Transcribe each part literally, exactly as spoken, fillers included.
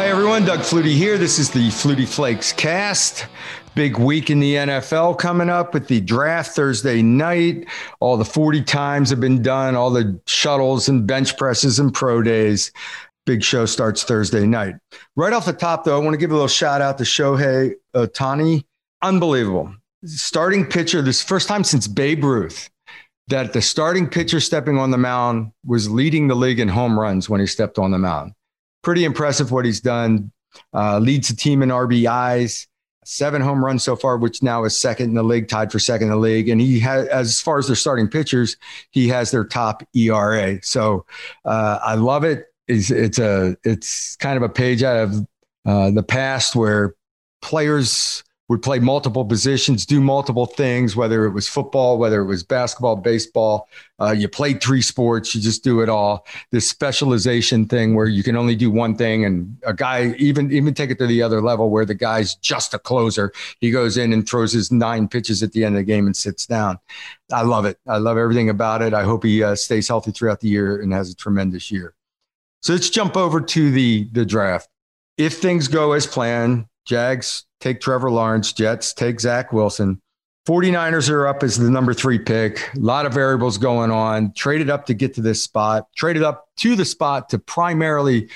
Hi, everyone. Doug Flutie here. This is the Flutie Flakes cast. Big week in the N F L coming up with the draft Thursday night. All the forty times have been done, all the shuttles and bench presses and pro days. Big show starts Thursday night. Right off the top, though, I want to give a little shout out to Shohei Ohtani. Unbelievable. Starting pitcher, this first time since Babe Ruth that the starting pitcher stepping on the mound was leading the league in home runs when he stepped on the mound. Pretty impressive what he's done. Uh, leads the team in R B Is, seven home runs so far, which now is second in the league, tied for second in the league. And he has, as far as their starting pitchers, he has their top E R A. So uh, I love it. It's, it's a it's kind of a page out of uh, the past where players would play multiple positions, do multiple things, whether it was football, whether it was basketball, baseball. Uh, you played three sports, you just do it all. This specialization thing where you can only do one thing, and a guy, even even take it to the other level where the guy's just a closer. He goes in and throws his nine pitches at the end of the game and sits down. I love it. I love everything about it. I hope he uh, stays healthy throughout the year and has a tremendous year. So let's jump over to the, the draft. If things go as planned, Jags take Trevor Lawrence, Jets take Zach Wilson. 49ers are up as the number three pick. A lot of variables going on. Traded up to get to this spot. Traded up to the spot to primarily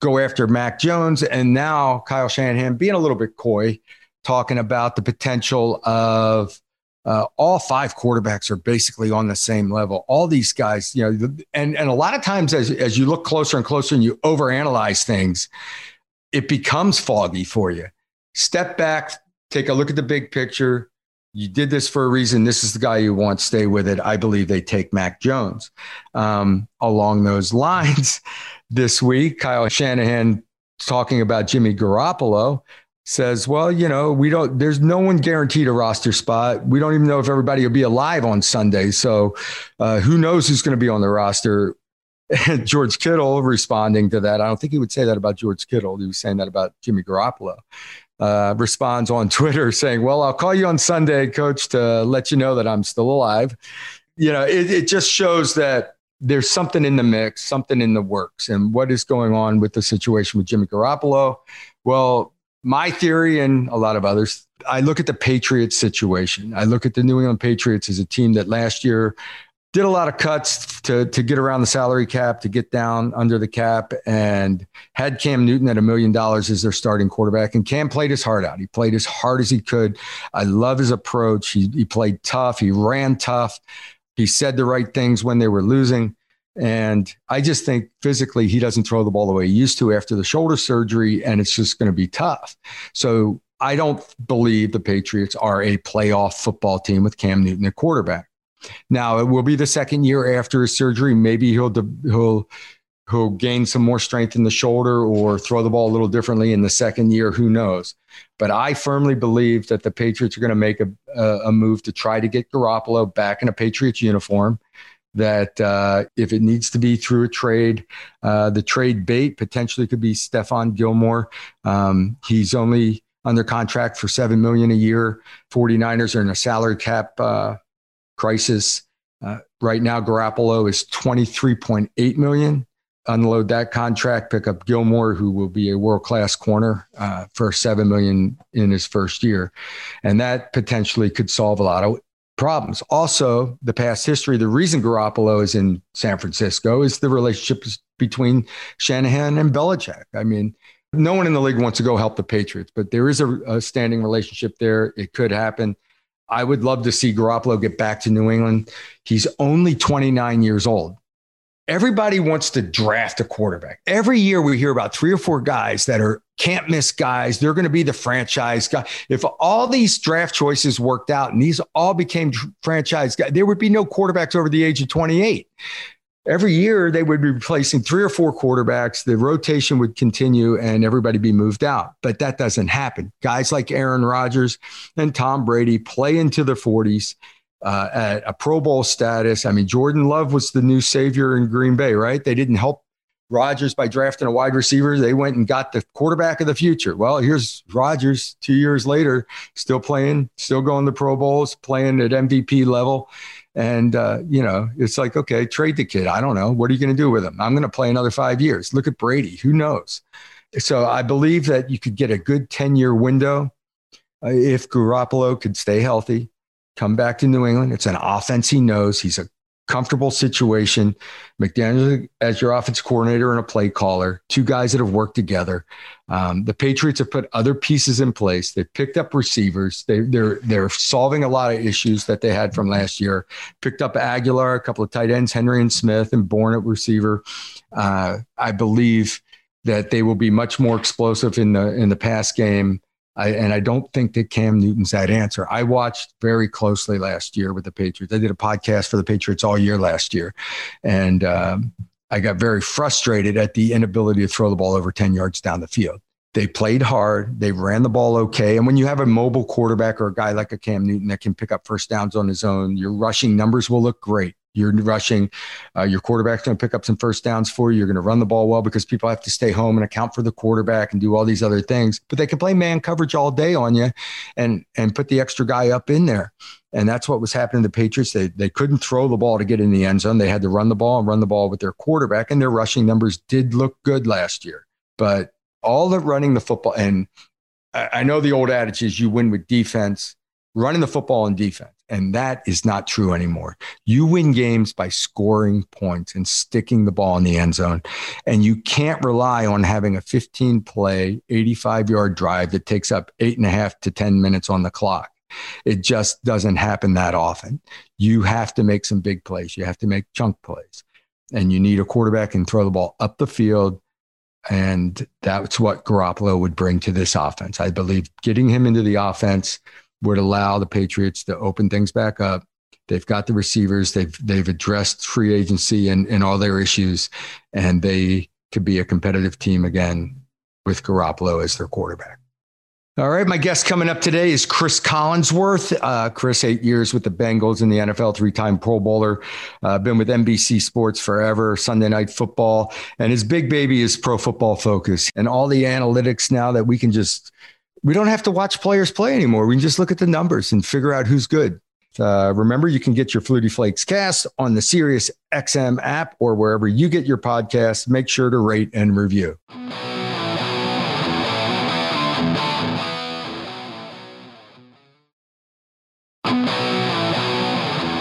go after Mac Jones. And now Kyle Shanahan being a little bit coy, talking about the potential of uh, all five quarterbacks are basically on the same level. All these guys, you know, and, and a lot of times as, as you look closer and closer and you overanalyze things, it becomes foggy for you. Step back, take a look at the big picture. You did this for a reason. This is the guy you want. Stay with it. I believe they take Mac Jones. Um, along those lines, this week, Kyle Shanahan talking about Jimmy Garoppolo says, well, you know, we don't, there's no one guaranteed a roster spot. We don't even know if everybody will be alive on Sunday. So uh, who knows who's going to be on the roster? George Kittle responding to that. I don't think he would say that about George Kittle. He was saying that about Jimmy Garoppolo. Uh, responds on Twitter saying, well, I'll call you on Sunday, coach, to let you know that I'm still alive. You know, it, it just shows that there's something in the mix, something in the works. And what is going on with the situation with Jimmy Garoppolo? Well, my theory and a lot of others, I look at the Patriots situation. I look at the New England Patriots as a team that last year did a lot of cuts to, to get around the salary cap, to get down under the cap, and had Cam Newton at a million dollars as their starting quarterback. And Cam played his heart out. He played as hard as he could. I love his approach. He, he played tough. He ran tough. He said the right things when they were losing. And I just think physically he doesn't throw the ball the way he used to after the shoulder surgery, and it's just going to be tough. So I don't believe the Patriots are a playoff football team with Cam Newton at quarterback. Now, it will be the second year after his surgery. Maybe he'll he'll he'll gain some more strength in the shoulder or throw the ball a little differently in the second year. Who knows? But I firmly believe that the Patriots are going to make a, a move to try to get Garoppolo back in a Patriots uniform, that uh, if it needs to be through a trade, uh, the trade bait potentially could be Stephon Gilmore. Um, he's only under contract for seven million dollars a year. 49ers are in a salary cap uh crisis. Uh, right now, Garoppolo is twenty-three point eight million dollars. Unload that contract, pick up Gilmore, who will be a world-class corner uh, for seven million dollars in his first year. And that potentially could solve a lot of problems. Also, the past history, the reason Garoppolo is in San Francisco is the relationship between Shanahan and Belichick. I mean, no one in the league wants to go help the Patriots, but there is a, a standing relationship there. It could happen. I would love to see Garoppolo get back to New England. He's only twenty-nine years old. Everybody wants to draft a quarterback. Every year we hear about three or four guys that are can't miss guys. They're going to be the franchise guy. If all these draft choices worked out and these all became franchise guys, there would be no quarterbacks over the age of twenty-eight. Every year they would be replacing three or four quarterbacks. The rotation would continue and everybody be moved out. But that doesn't happen. Guys like Aaron Rodgers and Tom Brady play into the forties uh, at a Pro Bowl status. I mean, Jordan Love was the new savior in Green Bay, right? They didn't help Rodgers by drafting a wide receiver. They went and got the quarterback of the future. Well, here's Rodgers two years later, still playing, still going to Pro Bowls, playing at M V P level. And, uh, you know, it's like, okay, trade the kid. I don't know. What are you going to do with him? I'm going to play another five years. Look at Brady. Who knows? So I believe that you could get a good ten-year window if Garoppolo could stay healthy, come back to New England. It's an offense he knows. He's a comfortable situation. McDaniel as your offense coordinator and a play caller, two guys that have worked together. Um, the Patriots have put other pieces in place. They've picked up receivers. They, they're, they're solving a lot of issues that they had from last year. Picked up Aguilar, a couple of tight ends, Henry and Smith, and Bourne at receiver. Uh, I believe that they will be much more explosive in the in the pass game. I, and I don't think that Cam Newton's that answer. I watched very closely last year with the Patriots. I did a podcast for the Patriots all year last year. And um, I got very frustrated at the inability to throw the ball over ten yards down the field. They played hard. They ran the ball okay. And when you have a mobile quarterback or a guy like a Cam Newton that can pick up first downs on his own, your rushing numbers will look great. You're rushing. Uh, your quarterback's going to pick up some first downs for you. You're going to run the ball well because people have to stay home and account for the quarterback and do all these other things. But they can play man coverage all day on you and and put the extra guy up in there. And that's what was happening to the Patriots. They, they couldn't throw the ball to get in the end zone. They had to run the ball and run the ball with their quarterback. And their rushing numbers did look good last year. But all the running the football, and I, I know the old adage is you win with defense, running the football and defense. And that is not true anymore. You win games by scoring points and sticking the ball in the end zone. And you can't rely on having a fifteen-play, eighty-five-yard drive that takes up eight and a half to ten minutes on the clock. It just doesn't happen that often. You have to make some big plays. You have to make chunk plays. And you need a quarterback and throw the ball up the field. And that's what Garoppolo would bring to this offense. I believe getting him into the offense would allow the Patriots to open things back up. They've got the receivers. They've they've addressed free agency and, and all their issues, and they could be a competitive team again with Garoppolo as their quarterback. All right, my guest coming up today is Chris Collinsworth. Uh, Chris, eight years with the Bengals in the N F L, three-time Pro Bowler, uh, been with N B C Sports forever, Sunday Night Football, and his big baby is Pro Football Focus. And all the analytics now that we can just – we don't have to watch players play anymore. We can just look at the numbers and figure out who's good. Uh, remember, you can get your Flutie Flakes cast on the Sirius X M app or wherever you get your podcasts. Make sure to rate and review.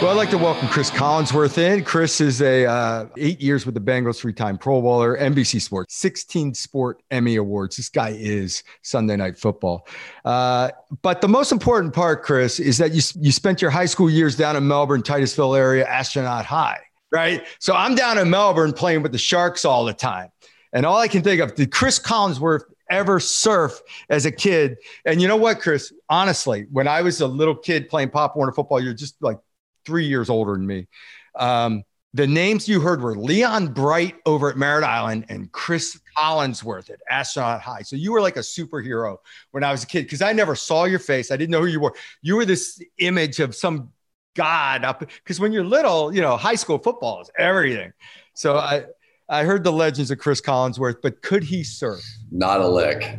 Well, I'd like to welcome Chris Collinsworth in. Chris is a uh, eight years with the Bengals, three-time Pro Bowler, N B C Sports, sixteen Sport Emmy Awards. This guy is Sunday Night Football. Uh, but the most important part, Chris, is that you you spent your high school years down in Melbourne, Titusville area, Astronaut High, right? So I'm down in Melbourne playing with the Sharks all the time. And all I can think of, did Chris Collinsworth ever surf as a kid? And you know what, Chris? Honestly, when I was a little kid playing Pop Warner football, you're just like, three years older than me. Um, the names you heard were Leon Bright over at Merritt Island and Chris Collinsworth at Astronaut High. So you were like a superhero when I was a kid because I never saw your face. I didn't know who you were. You were this image of some god up because when you're little, you know, high school football is everything. So I, I heard the legends of Chris Collinsworth, but could he surf? Not a lick.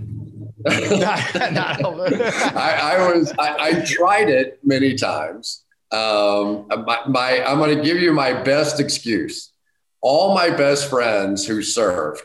not, not a lick. I, I was. I, I tried it many times. Um, my, my, I'm going to give you my best excuse. All my best friends who surfed,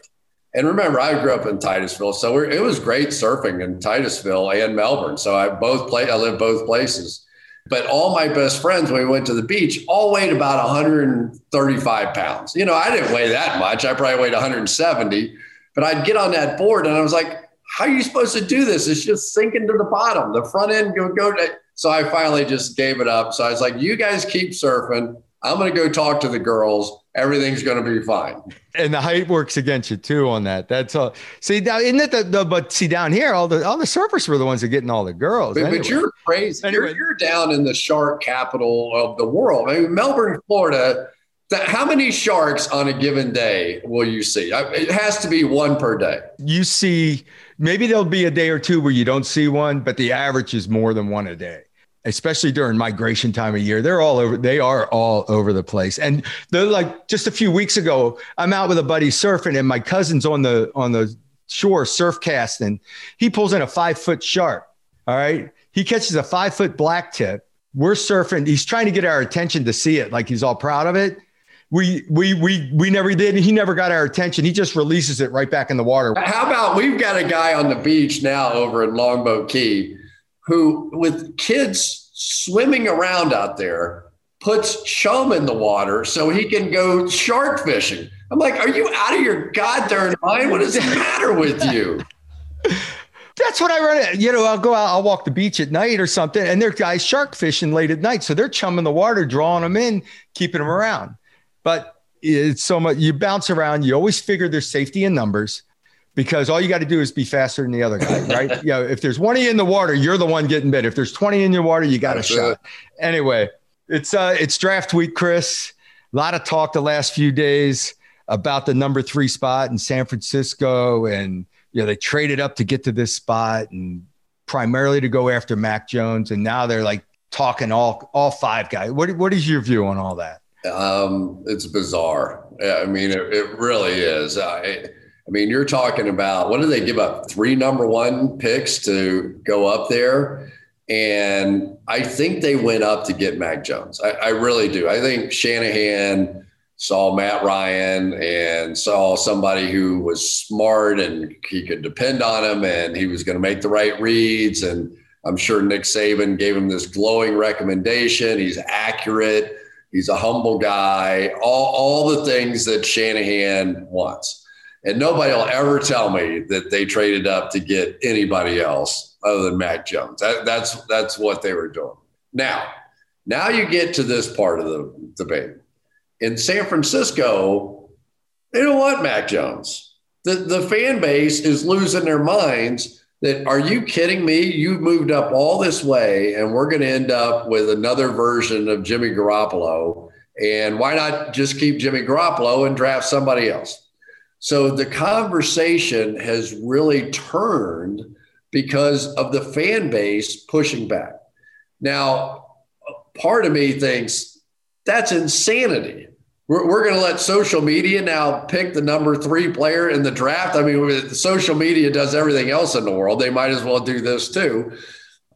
and remember, I grew up in Titusville, so we're, it was great surfing in Titusville and Melbourne. So I both play, I lived both places. But all my best friends, when we went to the beach, all weighed about one hundred thirty-five pounds. You know, I didn't weigh that much. I probably weighed one hundred seventy. But I'd get on that board, and I was like, "How are you supposed to do this? It's just sinking to the bottom. The front end go go to." So I finally just gave it up. So I was like, you guys keep surfing. I'm going to go talk to the girls. Everything's going to be fine. And the height works against you too on that. That's all. See, now isn't it the, the but see down here, all the all the surfers were the ones that getting all the girls. But, anyway. But you're crazy. Anyway. You're, you're down in the shark capital of the world. I mean, Melbourne, Florida, that, how many sharks on a given day will you see? I, it has to be one per day. You see, maybe there'll be a day or two where you don't see one, but the average is more than one a day. Especially during migration time of year, they're all over. They are all over the place. And they're like just a few weeks ago, I'm out with a buddy surfing, and my cousin's on the on the shore surf casting. He pulls in a five foot shark. All right, he catches a five foot black tip. We're surfing. He's trying to get our attention to see it, like he's all proud of it. we we we we never did. He never got our attention. He just releases it right back in the water. How about we've got a guy on the beach now over in Longboat Key who, with kids swimming around out there, puts chum in the water so he can go shark fishing. I'm like, are you out of your goddamn mind? What does it matter with you? That's what I run at. You know, I'll go out, I'll walk the beach at night or something, and there are guys shark fishing late at night. So they're chumming the water, drawing them in, keeping them around. But it's so much, you bounce around, you always figure there's safety in numbers, because all you got to do is be faster than the other guy, right? You know, if there's one of you in the water, you're the one getting bit. If there's twenty in your water, you got a shot. Anyway, it's uh, it's draft week, Chris. A lot of talk the last few days about the number three spot in San Francisco, and you know, they traded up to get to this spot and primarily to go after Mac Jones. And now they're like talking all, all five guys. What, what is your view on all that? Um, it's bizarre. I mean, it, it really is. I, it, I mean, you're talking about, what do they give up? Three number one picks to go up there. And I think they went up to get Mac Jones. I, I really do. I think Shanahan saw Matt Ryan and saw somebody who was smart and he could depend on him and he was going to make the right reads. And I'm sure Nick Saban gave him this glowing recommendation. He's accurate. He's a humble guy. All, all the things that Shanahan wants. And nobody will ever tell me that they traded up to get anybody else other than Mac Jones. That, that's, that's what they were doing. Now, now you get to this part of the debate. In San Francisco, they don't want Mac Jones. The, the fan base is losing their minds that, are you kidding me? You moved up all this way and we're going to end up with another version of Jimmy Garoppolo. And why not just keep Jimmy Garoppolo and draft somebody else? So the conversation has really turned because of the fan base pushing back. Now, part of me thinks, that's insanity. We're, we're going to let social media now pick the number three player in the draft. I mean, social media does everything else in the world. They might as well do this too.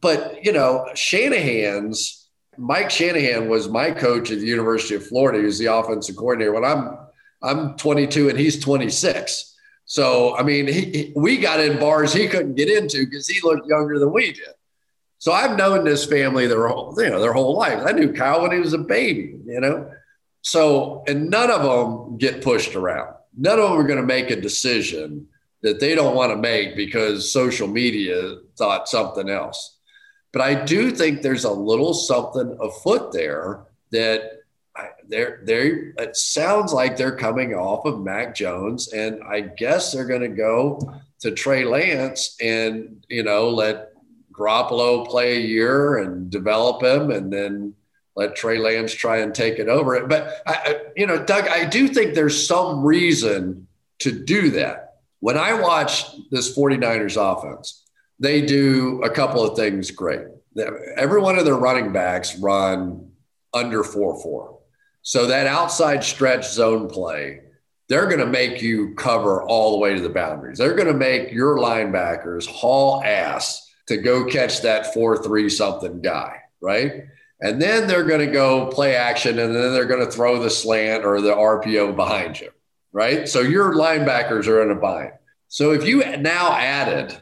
But, you know, Shanahan's, Mike Shanahan was my coach at the University of Florida. He was the offensive coordinator. When I'm, I'm twenty-two and he's twenty-six. So, I mean, he, he, we got in bars he couldn't get into because he looked younger than we did. So I've known this family their whole, you know, their whole life. I knew Kyle when he was a baby, you know. So, and none of them get pushed around. None of them are going to make a decision that they don't want to make because social media thought something else. But I do think there's a little something afoot there that they're, they're, it sounds like they're coming off of Mac Jones, and I guess they're going to go to Trey Lance and, you know, let Garoppolo play a year and develop him and then let Trey Lance try and take it over. But, I, you know, Doug, I do think there's some reason to do that. When I watch this 49ers offense, they do a couple of things great. Every one of their running backs run under four four. So that outside stretch zone play, they're going to make you cover all the way to the boundaries. They're going to make your linebackers haul ass to go catch that four three something guy, right? And then they're going to go play action, and then they're going to throw the slant or the R P O behind you, right? So your linebackers are in a bind. So if you now added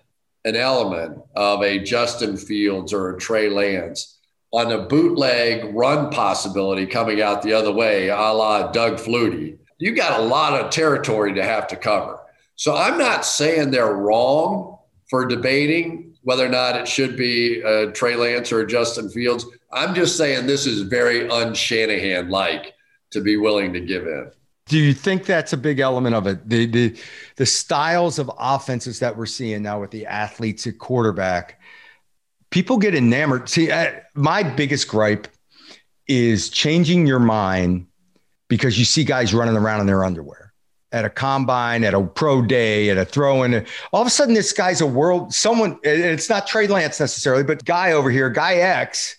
an element of a Justin Fields or a Trey Lance on a bootleg run possibility coming out the other way, a la Doug Flutie, you got a lot of territory to have to cover. So I'm not saying they're wrong for debating whether or not it should be uh, Trey Lance or Justin Fields. I'm just saying this is very un-Shanahan-like to be willing to give in. Do you think that's a big element of it? The, the, the styles of offenses that we're seeing now with the athletes at quarterback, people get enamored. See, I, my biggest gripe is changing your mind because you see guys running around in their underwear at a combine, at a pro day, at a throw-in. All of a sudden, this guy's a world, someone, it's not Trey Lance necessarily, but guy over here, guy X,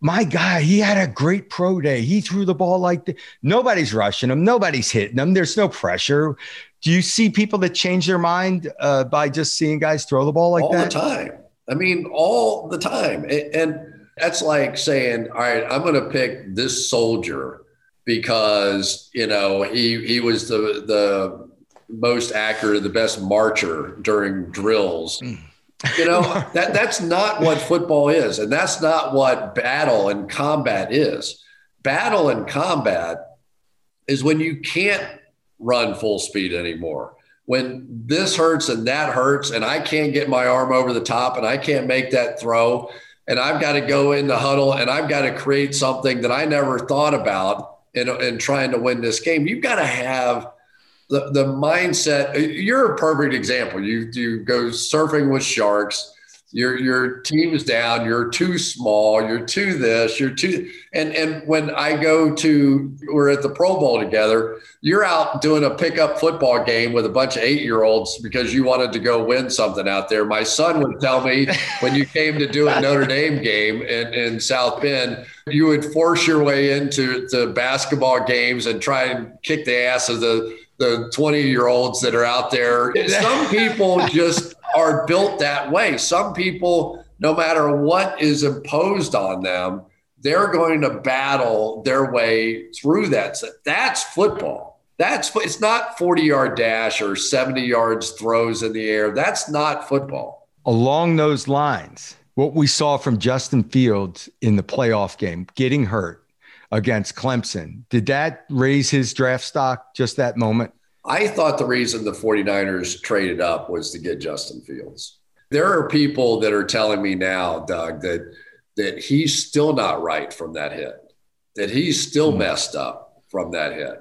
my guy, he had a great pro day. He threw the ball like, the, nobody's rushing him. Nobody's hitting him. There's no pressure. Do you see people that change their mind uh, by just seeing guys throw the ball like all that? All the time. I mean, all the time. And that's like saying, all right, I'm going to pick this soldier because, you know, he he was the the most accurate, the best marcher during drills. Mm. You know, that that's not what football is, and that's not what battle and combat is. Battle and combat is when you can't run full speed anymore. When this hurts and that hurts, and I can't get my arm over the top, and I can't make that throw, and I've got to go in the huddle, and I've got to create something that I never thought about in, in trying to win this game. You've got to have the, the mindset. You're a perfect example. You you go surfing with sharks. Your your team's down. You're too small. You're too this. You're too and and when I go to we're at the Pro Bowl together, you're out doing a pickup football game with a bunch of eight year olds because you wanted to go win something out there. My son would tell me when you came to do a Notre Dame game in, in South Bend, you would force your way into the basketball games and try and kick the ass of the the twenty year olds that are out there. Some people just are built that way. Some people, no matter what is imposed on them, they're going to battle their way through that. So that's football. That's it's not forty-yard dash or seventy yards throws in the air. That's not football. Along those lines, what we saw from Justin Fields in the playoff game, getting hurt against Clemson, did that raise his draft stock just that moment? I thought the reason the 49ers traded up was to get Justin Fields. There are people that are telling me now, Doug, that that he's still not right from that hit, that he's still mm-hmm. messed up from that hit.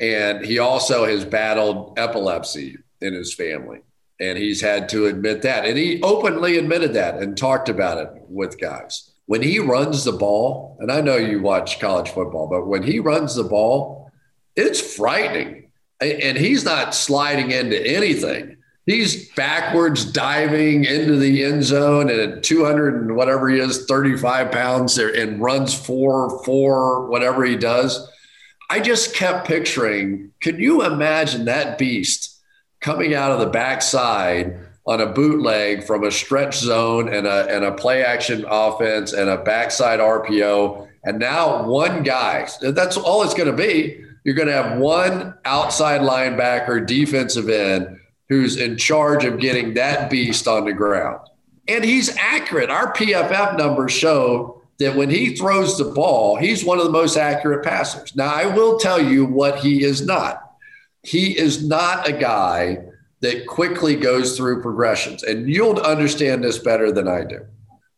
And he also has battled epilepsy in his family, and he's had to admit that. And he openly admitted that and talked about it with guys. When he runs the ball, and I know you watch college football, but when he runs the ball, it's frightening. And he's not sliding into anything. He's backwards diving into the end zone at two hundred and whatever he is, thirty-five pounds, and runs four, four, whatever he does. I just kept picturing, could you imagine that beast coming out of the backside on a bootleg from a stretch zone and a, and a play action offense and a backside R P O? And now one guy, that's all it's going to be. You're going to have one outside linebacker, defensive end, who's in charge of getting that beast on the ground. And he's accurate. Our P F F numbers show that when he throws the ball, he's one of the most accurate passers. Now, I will tell you what he is not. He is not a guy that quickly goes through progressions. And you'll understand this better than I do.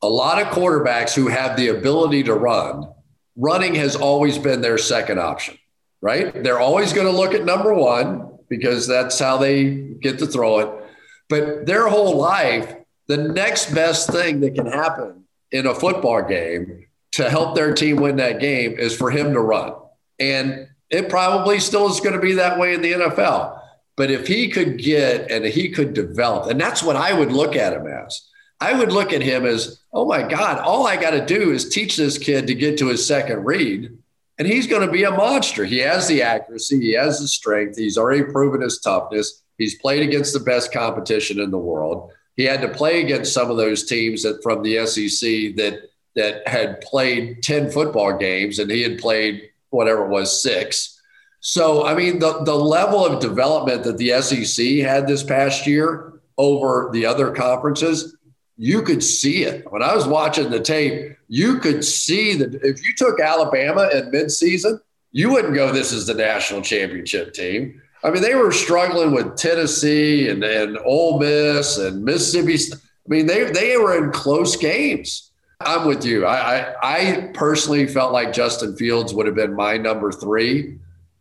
A lot of quarterbacks who have the ability to run, running has always been their second option. Right? They're always going to look at number one because that's how they get to throw it. But their whole life, the next best thing that can happen in a football game to help their team win that game is for him to run. And it probably still is going to be that way in the N F L. But if he could get and he could develop, and that's what I would look at him as. I would look at him as, oh, my God, all I got to do is teach this kid to get to his second read. And he's going to be a monster. He has the accuracy. He has the strength. He's already proven his toughness. He's played against the best competition in the world. He had to play against some of those teams that from the S E C that that had played ten football games, and he had played whatever it was, six. So, I mean, the, the level of development that the S E C had this past year over the other conferences, you could see it. When I was watching the tape, you could see that if you took Alabama in midseason, you wouldn't go, this is the national championship team. I mean, they were struggling with Tennessee and, and Ole Miss and Mississippi. I mean, they they were in close games. I'm with you. I, I, I personally felt like Justin Fields would have been my number three,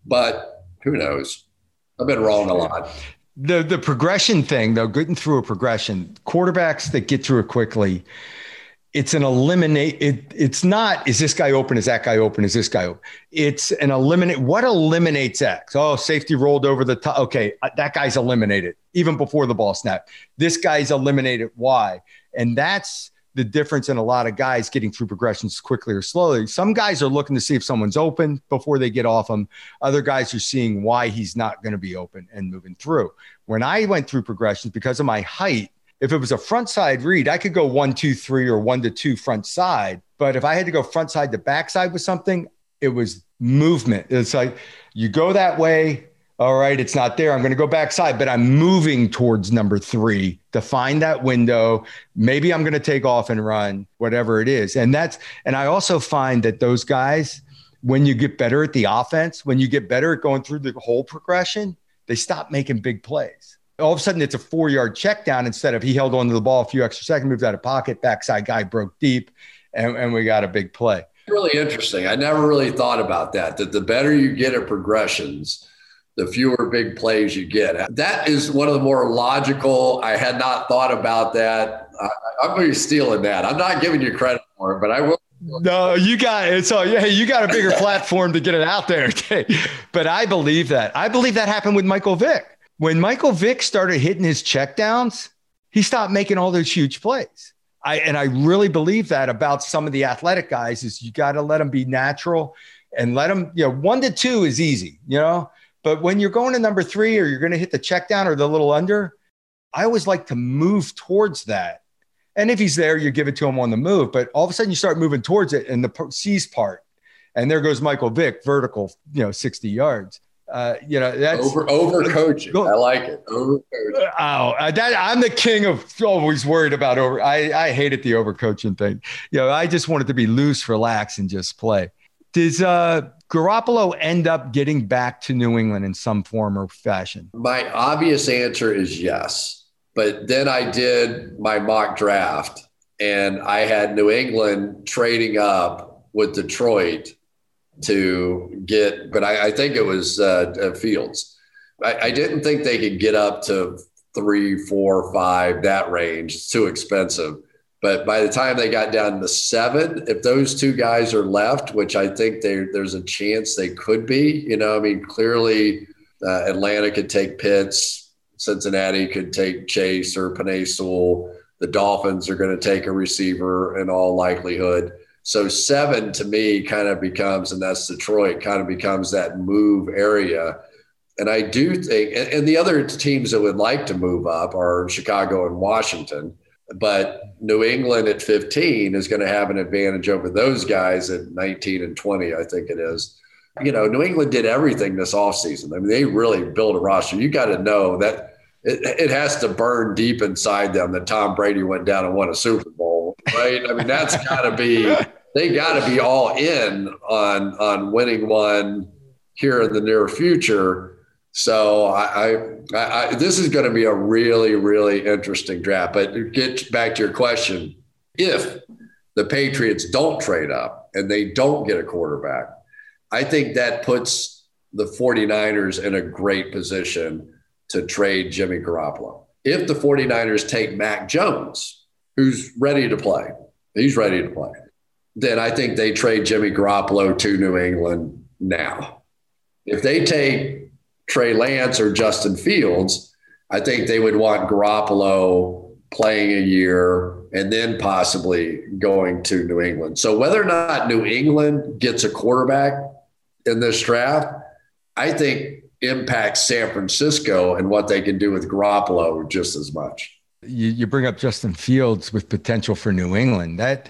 but who knows? I've been wrong a lot. The the progression thing, though, getting through a progression, quarterbacks that get through it quickly, it's an eliminate. It, it's not, is this guy open? Is that guy open? Is this guy open? It's an eliminate. What eliminates X? Oh, safety rolled over the top. Okay, that guy's eliminated even before the ball snapped. This guy's eliminated Y. And that's the difference in a lot of guys getting through progressions quickly or slowly. Some guys are looking to see if someone's open before they get off him. Other guys are seeing why he's not going to be open and moving through. When I went through progressions because of my height, if it was a front side read, I could go one, two, three, or one to two front side. But if I had to go front side to backside with something, It was movement. It's like you go that way. All right, it's not there. I'm going to go backside, but I'm moving towards number three to find that window. Maybe I'm going to take off and run, whatever it is. And that's, and I also find that those guys, when you get better at the offense, when you get better at going through the whole progression, they stop making big plays. All of a sudden, it's a four-yard check down instead of he held onto the ball a few extra seconds, moved out of pocket, backside guy broke deep, and, and we got a big play. Really interesting. I never really thought about that, that the better you get at progressions, the fewer big plays you get. That is one of the more logical. I had not thought about that. I, I'm going to be stealing that. I'm not giving you credit for it, but I will. No, you got it. So, yeah, you got a bigger platform to get it out there. But I believe that. I believe that happened with Michael Vick. When Michael Vick started hitting his checkdowns, he stopped making all those huge plays. I and I really believe that about some of the athletic guys is you got to let them be natural and let them, you know, one to two is easy, you know. But when you're going to number three or you're going to hit the check down or the little under, I always like to move towards that. And if he's there, you give it to him on the move. But all of a sudden you start moving towards it and the C's part. And there goes Michael Vick, vertical, you know, sixty yards. Uh, you know, that's over, over coaching. Go, I like it. Over coaching. Oh, that, I'm the king of always worried about over. I, I hated the over coaching thing. You know, I just wanted to be loose, relax, and just play. Does uh, Garoppolo end up getting back to New England in some form or fashion? My obvious answer is yes. But then I did my mock draft and I had New England trading up with Detroit to get, but I, I think it was uh, Fields. I, I didn't think they could get up to three, four, five, that range. It's too expensive. But by the time they got down to seven, if those two guys are left, which I think they, there's a chance they could be, you know, I mean, clearly uh, Atlanta could take Pitts, Cincinnati could take Chase or Penei Sewell. The Dolphins are going to take a receiver in all likelihood. So seven to me kind of becomes, and that's Detroit, kind of becomes that move area. And I do think, and, and the other teams that would like to move up are Chicago and Washington. But New England at fifteen is going to have an advantage over those guys at nineteen and twenty, I think it is. You know, New England did everything this offseason. I mean, they really built a roster. You got to know that it, it has to burn deep inside them that Tom Brady went down and won a Super Bowl, right? I mean, that's got to be – they got to be all in on, on winning one here in the near future. So I, I, I, this is going to be a really, really interesting draft. But to get back to your question, if the Patriots don't trade up and they don't get a quarterback, I think that puts the 49ers in a great position to trade Jimmy Garoppolo. If the 49ers take Mac Jones, who's ready to play, he's ready to play, then I think they trade Jimmy Garoppolo to New England now. If they take Trey Lance or Justin Fields, I think they would want Garoppolo playing a year and then possibly going to New England. So whether or not New England gets a quarterback in this draft, I think impacts San Francisco and what they can do with Garoppolo just as much. You, you bring up Justin Fields with potential for New England. That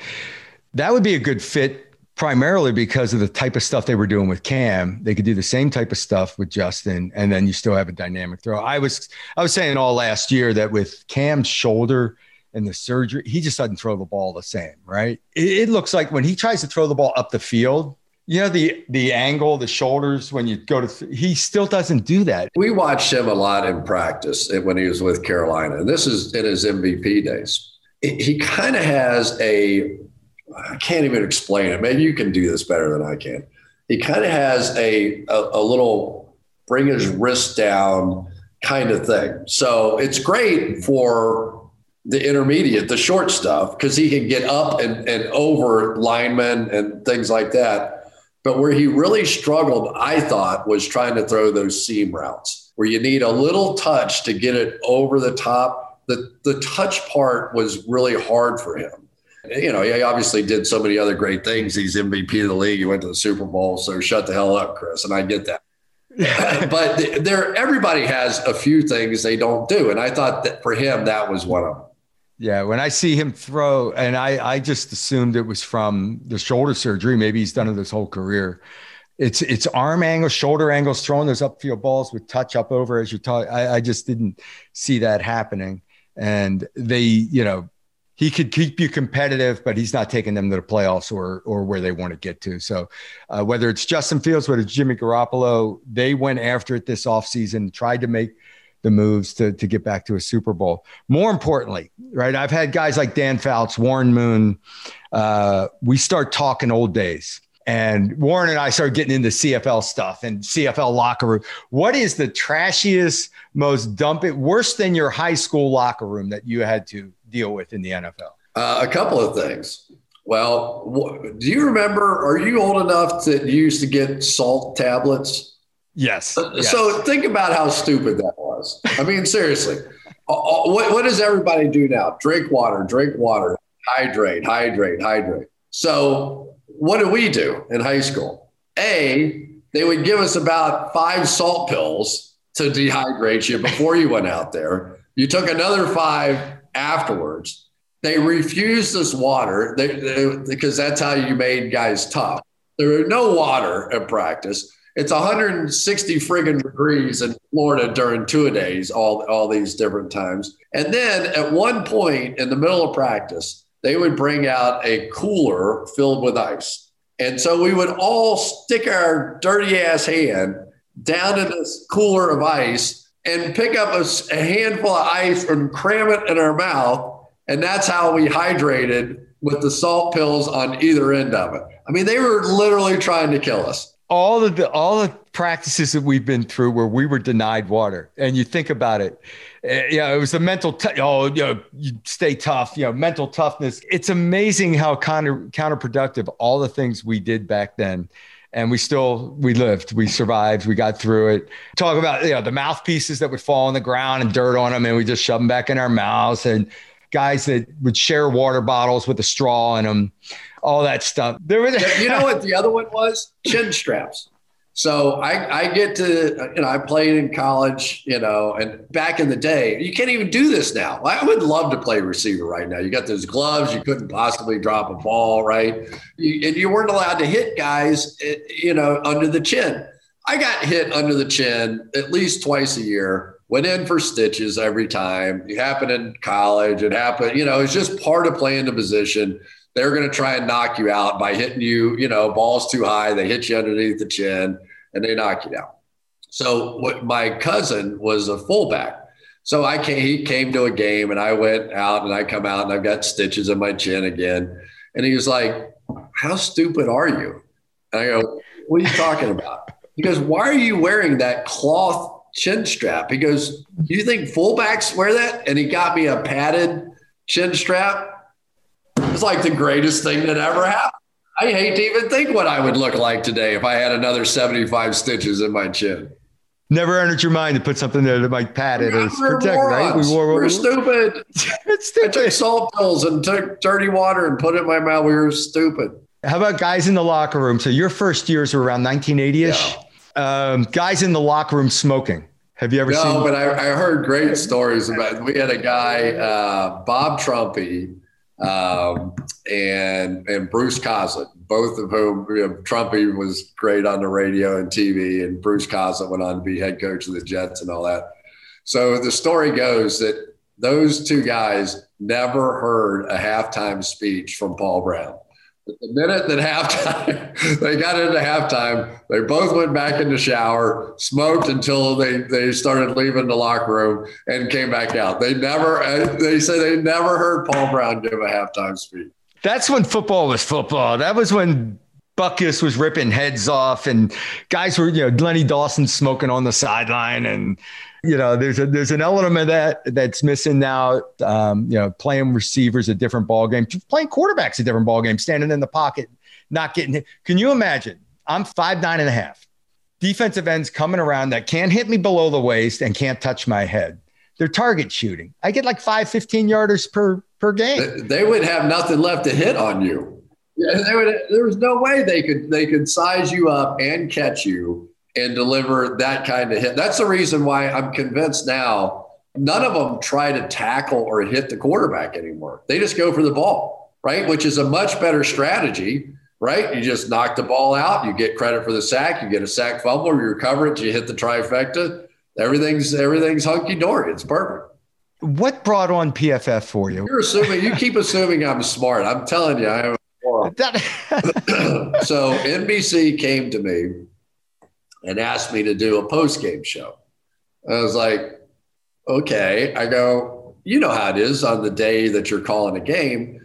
that would be a good fit. Primarily because of the type of stuff they were doing with Cam, they could do the same type of stuff with Justin, and then you still have a dynamic throw. I was I was saying all last year that with Cam's shoulder and the surgery, he just doesn't throw the ball the same, right? It, it looks like when he tries to throw the ball up the field, you know, the the angle, the shoulders, when you go to, he still doesn't do that. We watched him a lot in practice when he was with Carolina, and this is in his M V P days. It, he kind of has a I can't even explain it. Maybe you can do this better than I can. He kind of has a, a a little bring his wrist down kind of thing. So it's great for the intermediate, the short stuff, because he can get up and, and over linemen and things like that. But where he really struggled, I thought, was trying to throw those seam routes where you need a little touch to get it over the top. The, the touch part was really hard for him. You know, he obviously did so many other great things. He's M V P of the league. He went to the Super Bowl. So shut the hell up, Chris. And I get that. But there, everybody has a few things they don't do. And I thought that for him, that was one of them. Yeah, when I see him throw, and I, I just assumed it was from the shoulder surgery. Maybe he's done it his whole career. It's it's arm angles, shoulder angles, throwing those upfield balls with touch up over as you talk. I, I just didn't see that happening. And they, you know, he could keep you competitive, but he's not taking them to the playoffs or or where they want to get to. So uh, whether it's Justin Fields, whether it's Jimmy Garoppolo, they went after it this offseason, tried to make the moves to to get back to a Super Bowl. More importantly, right? I've had guys like Dan Fouts, Warren Moon. Uh, we start talking old days. And Warren and I started getting into C F L stuff and C F L locker room. What is the trashiest, most dump it, worse than your high school locker room that you had to deal with in the N F L? Uh, a couple of things. Well, wh- do you remember, are you old enough that you used to get salt tablets? Yes. Uh, yes. So think about how stupid that was. I mean, seriously, uh, what, what does everybody do now? Drink water, drink water, hydrate, hydrate, hydrate. So what did we do in high school? A, they would give us about five salt pills to dehydrate you before you went out there. You took another five afterwards. They refused us water they, they, because that's how you made guys tough. There was no water at practice. It's one hundred sixty friggin' degrees in Florida during two-a-days, all, all these different times. And then at one point in the middle of practice, they would bring out a cooler filled with ice. And so we would all stick our dirty ass hand down in this cooler of ice and pick up a, a handful of ice and cram it in our mouth. And that's how we hydrated, with the salt pills on either end of it. I mean, they were literally trying to kill us. All of the, all the practices that we've been through where we were denied water, and you think about it, yeah, you know, it was the mental, t- oh, you know, you stay tough, you know, mental toughness. It's amazing how counter counterproductive all the things we did back then, and we still, we lived, we survived, we got through it. Talk about, you know, the mouthpieces that would fall on the ground and dirt on them, and we just shove them back in our mouths, and guys that would share water bottles with a straw in them. All that stuff. There was, you know what the other one was? Chin straps. So I, I get to, you know, I played in college, you know, and back in the day, you can't even do this now. I would love to play receiver right now. You got those gloves. You couldn't possibly drop a ball, right? You, and you weren't allowed to hit guys, you know, under the chin. I got hit under the chin at least twice a year. Went in for stitches every time. It happened in college. It happened, you know, it's just part of playing the position. They're going to try and knock you out by hitting you, you know, balls too high. They hit you underneath the chin and they knock you down. So what, my cousin was a fullback. So I came, he came to a game and I went out and I come out and I've got stitches in my chin again. And he was like, how stupid are you? And I go, what are you talking about? He goes, why are you wearing that cloth chin strap? He goes, do you think fullbacks wear that? And he got me a padded chin strap. It's like the greatest thing that ever happened. I hate to even think what I would look like today if I had another seventy-five stitches in my chin. Never entered your mind to put something there that might pat it as protect, right? We wore, we're we were stupid. It's stupid. I took salt pills and took dirty water and put it in my mouth. We were stupid. How about guys in the locker room? So your first years were around nineteen eighty-ish. Yeah. Um, guys in the locker room smoking. Have you ever no, seen? No, but I, I heard great stories about it. We had a guy, uh, Bob Trumpy, Um, and and Bruce Coslett, both of whom, you know, Trumpy was great on the radio and T V, and Bruce Coslett went on to be head coach of the Jets and all that. So the story goes that those two guys never heard a halftime speech from Paul Brown. But the minute that halftime, they got into halftime, they both went back in the shower, smoked until they, they started leaving the locker room and came back out. They never, they say they never heard Paul Brown give a halftime speech. That's when football was football. That was when Buckus was ripping heads off and guys were, you know, Lenny Dawson smoking on the sideline. And, you know, there's a, there's an element of that that's missing now. Um, you know, playing receivers a different ball game, playing quarterbacks a different ball game, standing in the pocket, not getting hit. Can you imagine? I'm five, nine and a half. Defensive ends coming around that can't hit me below the waist and can't touch my head. They're target shooting. I get like five fifteen yarders per, per game. They would have nothing left to hit on you. Yeah, they would, there was no way they could they could size you up and catch you and deliver that kind of hit. That's the reason why I'm convinced now none of them try to tackle or hit the quarterback anymore. They just go for the ball, right? Which is a much better strategy, right? You just knock the ball out. You get credit for the sack. You get a sack fumble. You recover it. You hit the trifecta. Everything's everything's hunky-dory. It's perfect. What brought on P F F for you? You're assuming, you keep assuming I'm smart. I'm telling you, I am. So N B C came to me and asked me to do a post-game show. I was like, okay. I go, you know how it is on the day that you're calling a game.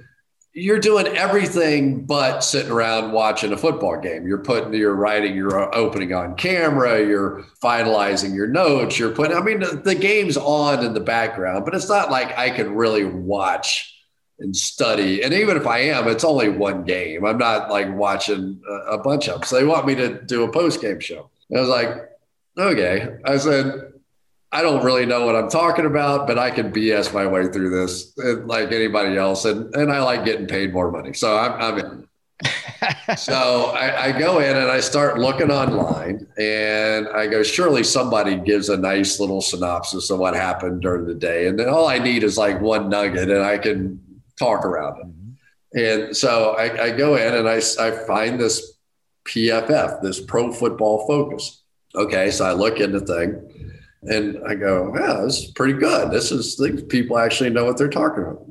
You're doing everything but sitting around watching a football game. You're putting, you're writing your opening on camera. You're finalizing your notes. You're putting, I mean, the, the game's on in the background, but it's not like I could really watch and study. And even if I am, it's only one game. I'm not like watching a, a bunch of them. So they want me to do a post-game show. And I was like, okay. I said, I don't really know what I'm talking about, but I can B S my way through this like anybody else. And and I like getting paid more money. So I'm, I'm in. So I, I go in and I start looking online and I go, surely somebody gives a nice little synopsis of what happened during the day. And then all I need is like one nugget and I can talk around it. Mm-hmm. And so I, I go in and I, I find this P F F, this Pro Football Focus. Okay. So I look in the thing. And I go, yeah, this is pretty good. This is, these people actually know what they're talking about.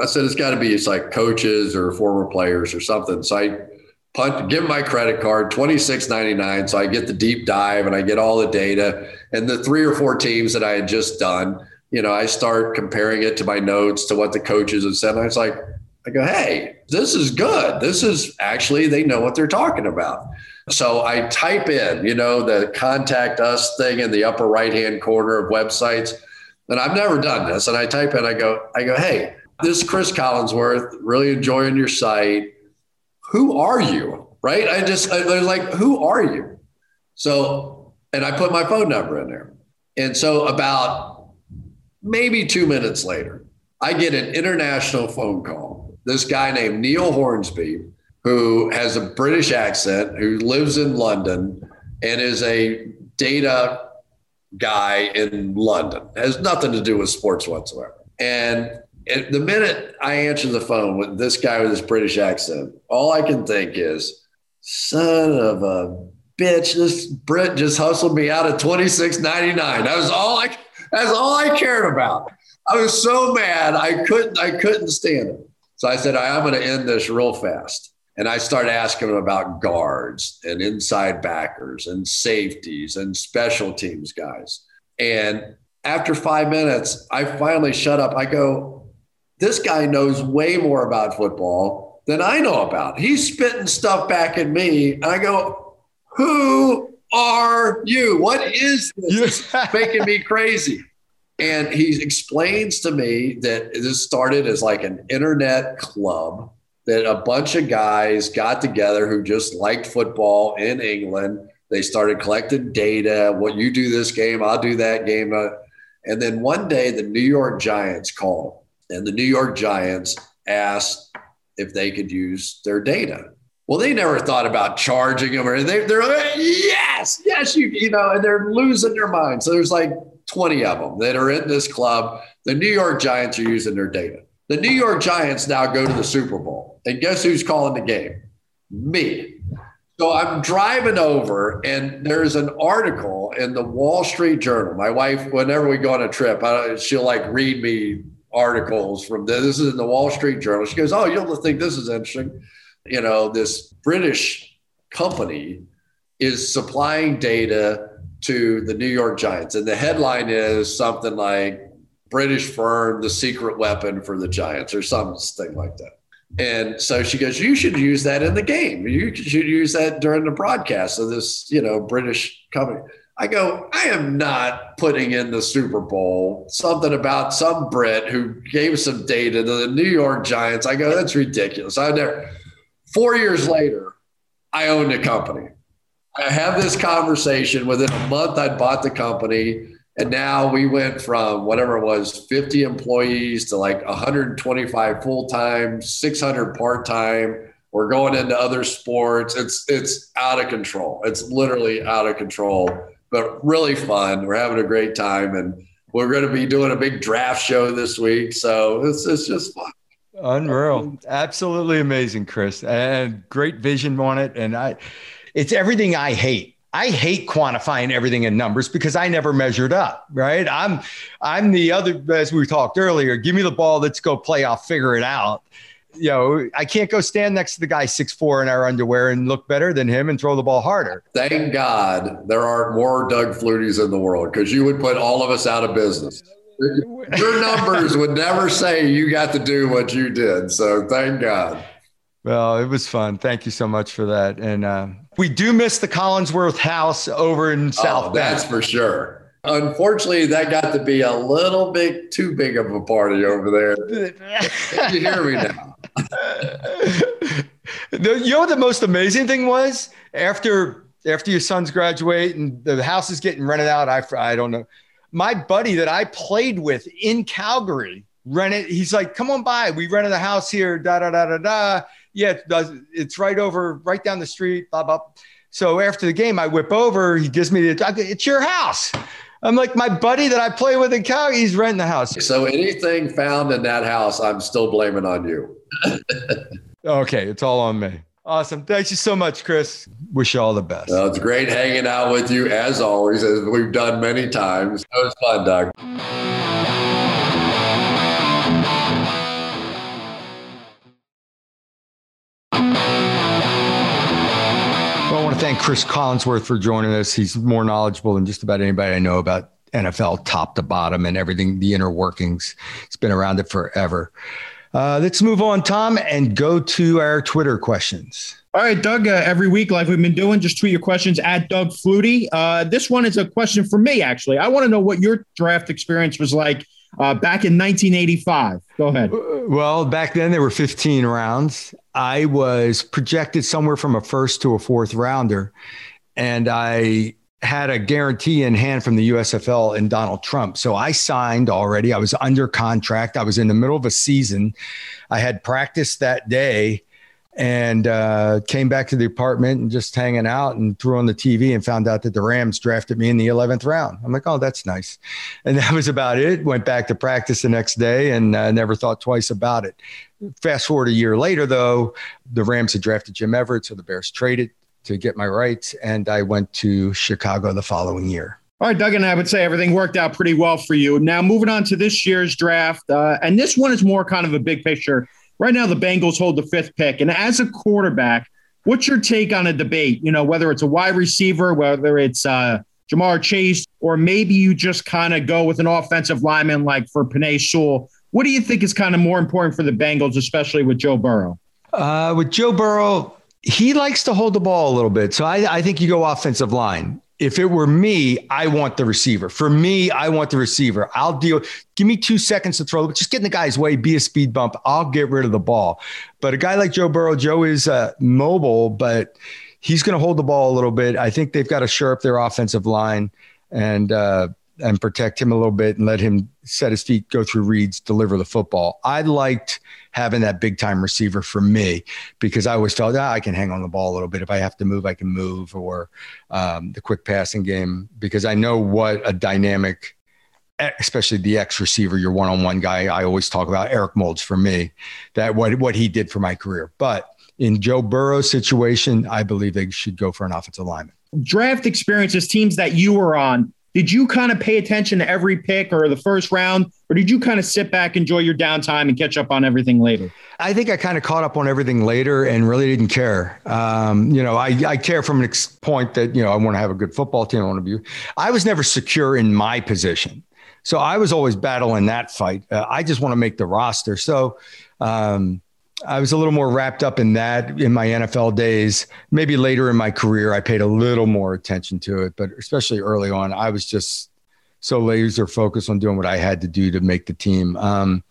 I said, it's got to be, it's like coaches or former players or something. So I punt, give my credit card, twenty-six ninety-nine. So I get the deep dive and I get all the data and the three or four teams that I had just done. You know, I start comparing it to my notes, to what the coaches have said. And I was like, I go, hey, this is good. This is actually, they know what they're talking about. So I type in, you know, the contact us thing in the upper right-hand corner of websites. And I've never done this. And I type in, I go, I go, hey, this is Chris Collinsworth, really enjoying your site. Who are you? Right. I just, I, they're like, who are you? So, and I put my phone number in there. And so about maybe two minutes later, I get an international phone call. This guy named Neil Hornsby, who has a British accent, who lives in London and is a data guy in London. It has nothing to do with sports whatsoever. And at the minute I answer the phone with this guy with this British accent, all I can think is, son of a bitch, this Brit just hustled me out of twenty-six ninety-nine. That was all I, that's all I cared about. I was so mad. I couldn't, I couldn't stand it. So I said, I'm going to end this real fast. And I started asking them about guards and inside backers and safeties and special teams guys. And after five minutes, I finally shut up. I go, this guy knows way more about football than I know about. He's spitting stuff back at me. And I go, who are you? What is this? It's making me crazy. And he explains to me that this started as like an internet club, that a bunch of guys got together who just liked football in England. They started collecting data. What, you do this game, I'll do that game. And then one day the New York Giants called, and the New York Giants asked if they could use their data. Well, they never thought about charging them, or they, they're like, yes, yes, you, you know, and they're losing their mind. So there's like twenty of them that are in this club. The New York Giants are using their data. The New York Giants now go to the Super Bowl. And guess who's calling the game? Me. So I'm driving over, and there's an article in the Wall Street Journal. My wife, whenever we go on a trip, I, she'll like read me articles from this. This is in the Wall Street Journal. She goes, oh, you'll think this is interesting. You know, this British company is supplying data to the New York Giants. And the headline is something like, British firm, the secret weapon for the Giants, or something like that. And so she goes, you should use that in the game. You should use that during the broadcast of this, you know, British company. I go, I am not putting in the Super Bowl something about some Brit who gave some data to the New York Giants. I go, that's ridiculous. I never. Four years later, I owned the company. I have this conversation. Within a month, I bought the company. And now we went from whatever it was, fifty employees to like one hundred twenty-five full-time, six hundred part-time. We're going into other sports. It's it's out of control. It's literally out of control, but really fun. We're having a great time. And We're going to be doing a big draft show this week. So it's, it's just fun. Unreal. Absolutely amazing, Chris. And great vision on it. And I, it's everything I hate. I hate quantifying everything in numbers because I never measured up, right? I'm, I'm the other, as we talked earlier, give me the ball, let's go play, I'll figure it out. You know, I can't go stand next to the guy six foot four in our underwear and look better than him and throw the ball harder. Thank God there aren't more Doug Fluties in the world, because you would put all of us out of business. Your numbers would never say you got to do what you did. So thank God. Well, it was fun. Thank you so much for that. And uh, we do miss the Collinsworth house over in South Bend. That's for sure. Unfortunately, that got to be a little bit too big of a party over there. You hear me now. You know what the most amazing thing was? After after your sons graduate and the house is getting rented out, I, I don't know. My buddy that I played with in Calgary rented. He's like, come on by. We rented a house here, da-da-da-da-da. Yeah, it does, it's right over, right down the street, blah, blah. So after the game, I whip over. He gives me the, it's your house. I'm like, my buddy that I play with in Calgary, he's renting the house. So anything found in that house, I'm still blaming on you. Okay, it's all on me. Awesome. Thank you so much, Chris. Wish you all the best. Well, it's great hanging out with you, as always, as we've done many times. It was fun, Doug. Thank Chris Collinsworth for joining us. He's more knowledgeable than just about anybody I know about N F L top to bottom and everything, the inner workings. He's been around it forever. Uh, let's move on, Tom, and go to our Twitter questions. All right, Doug, uh, every week, like we've been doing, just tweet your questions at Doug Flutie. Uh, this one is a question for me, actually. I want to know what your draft experience was like uh, back in nineteen eighty-five. Go ahead. Well, back then there were fifteen rounds. I was projected somewhere from a first to a fourth rounder, and I had a guarantee in hand from the U S F L and Donald Trump. So I signed already. I was under contract. I was in the middle of a season. I had practiced that day and uh, came back to the apartment and just hanging out and threw on the T V and found out that the Rams drafted me in the eleventh round. I'm like, oh, that's nice. And that was about it. Went back to practice the next day and uh, never thought twice about it. Fast forward a year later, though, the Rams had drafted Jim Everett, so the Bears traded to get my rights, and I went to Chicago the following year. All right, Doug, and I would say everything worked out pretty well for you. Now, moving on to this year's draft, uh, and this one is more kind of a big picture. Right now, the Bengals hold the fifth pick, and as a quarterback, what's your take on a debate? You know, whether it's a wide receiver, whether it's uh, Jamar Chase, or maybe you just kind of go with an offensive lineman like for Penei Sewell. What do you think is kind of more important for the Bengals, especially with Joe Burrow? Uh, with Joe Burrow, he likes to hold the ball a little bit. So I, I think you go offensive line. If it were me, I want the receiver. For me, I want the receiver. I'll deal. Give me two seconds to throw, but just get in the guy's way, be a speed bump. I'll get rid of the ball. But a guy like Joe Burrow, Joe is uh, mobile, but he's going to hold the ball a little bit. I think they've got to shore up their offensive line and, uh, and protect him a little bit and let him set his feet, go through reads, deliver the football. I liked having that big time receiver for me because I always felt ah, I can hang on the ball a little bit. If I have to move, I can move, or um, the quick passing game, because I know what a dynamic, especially the X receiver, your one-on-one guy. I always talk about Eric Moulds for me, that what, what he did for my career. But in Joe Burrow's situation, I believe they should go for an offensive lineman. Draft experiences, teams that you were on, did you kind of pay attention to every pick or the first round, or did you kind of sit back, enjoy your downtime and catch up on everything later? I think I kind of caught up on everything later and really didn't care. Um, you know, I, I care from an ex- point that, you know, I want to have a good football team. I want to be, I was never secure in my position. So I was always battling that fight. Uh, I just want to make the roster. So, um, I was a little more wrapped up in that in my N F L days. Maybe later in my career, I paid a little more attention to it, but especially early on, I was just so laser focused on doing what I had to do to make the team. Um,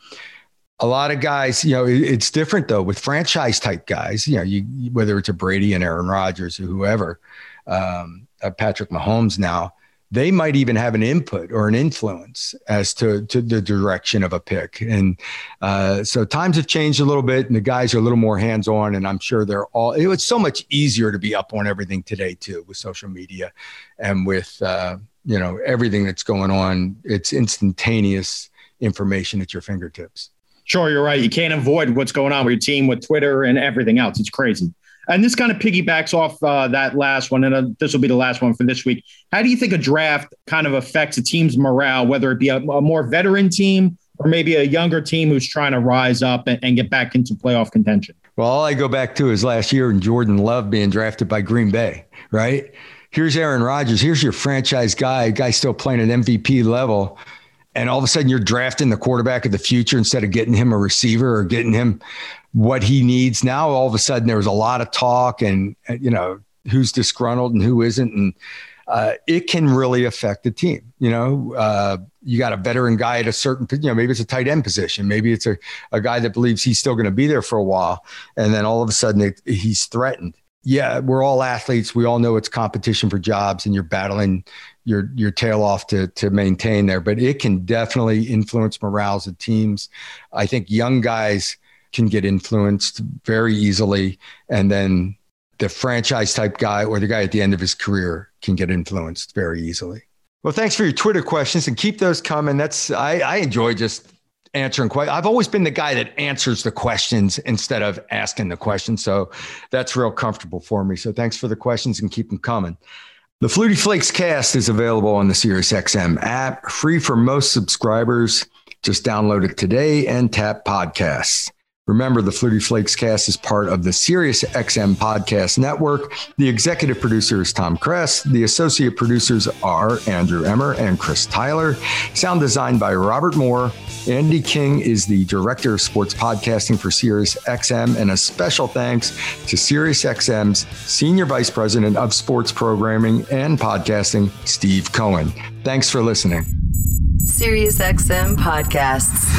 a lot of guys, you know, it, it's different though with franchise type guys, you know, you, whether it's a Brady and Aaron Rodgers or whoever, um, uh, Patrick Mahomes now, they might even have an input or an influence as to, to the direction of a pick. And uh, so times have changed a little bit, and the guys are a little more hands-on, and I'm sure they're all, it was so much easier to be up on everything today too, with social media and with, uh, you know, everything that's going on. It's instantaneous information at your fingertips. Sure, you're right. You can't avoid what's going on with your team, with Twitter and everything else. It's crazy. And this kind of piggybacks off uh, that last one, and uh, this will be the last one for this week. How do you think a draft kind of affects a team's morale, whether it be a, a more veteran team or maybe a younger team who's trying to rise up and, and get back into playoff contention? Well, all I go back to is last year and Jordan Love being drafted by Green Bay, right? Here's Aaron Rodgers. Here's your franchise guy, guy still playing at M V P level. And all of a sudden you're drafting the quarterback of the future instead of getting him a receiver or getting him what he needs. Now, all of a sudden there was a lot of talk and, you know, who's disgruntled and who isn't. And uh, it can really affect the team. You know, uh, you got a veteran guy at a certain, you know, maybe it's a tight end position. Maybe it's a, a guy that believes he's still going to be there for a while. And then all of a sudden it, he's threatened. Yeah, we're all athletes. We all know it's competition for jobs, and you're battling your your tail off to to maintain there. But it can definitely influence morales of teams. I think young guys can get influenced very easily, and then the franchise type guy or the guy at the end of his career can get influenced very easily. Well, thanks for your Twitter questions, and keep those coming. That's I, I enjoy just answering questions. I've always been the guy that answers the questions instead of asking the questions. So that's real comfortable for me. So thanks for the questions, and keep them coming. The Flutie Flakes cast is available on the Sirius X M app, free for most subscribers. Just download it today and tap podcasts. Remember, the Flutie Flakes cast is part of the Sirius X M podcast network. The executive producer is Tom Kress. The associate producers are Andrew Emmer and Chris Tyler. Sound designed by Robert Moore. Andy King is the director of sports podcasting for Sirius X M. And a special thanks to Sirius X M's senior vice president of sports programming and podcasting, Steve Cohen. Thanks for listening. Sirius X M podcasts.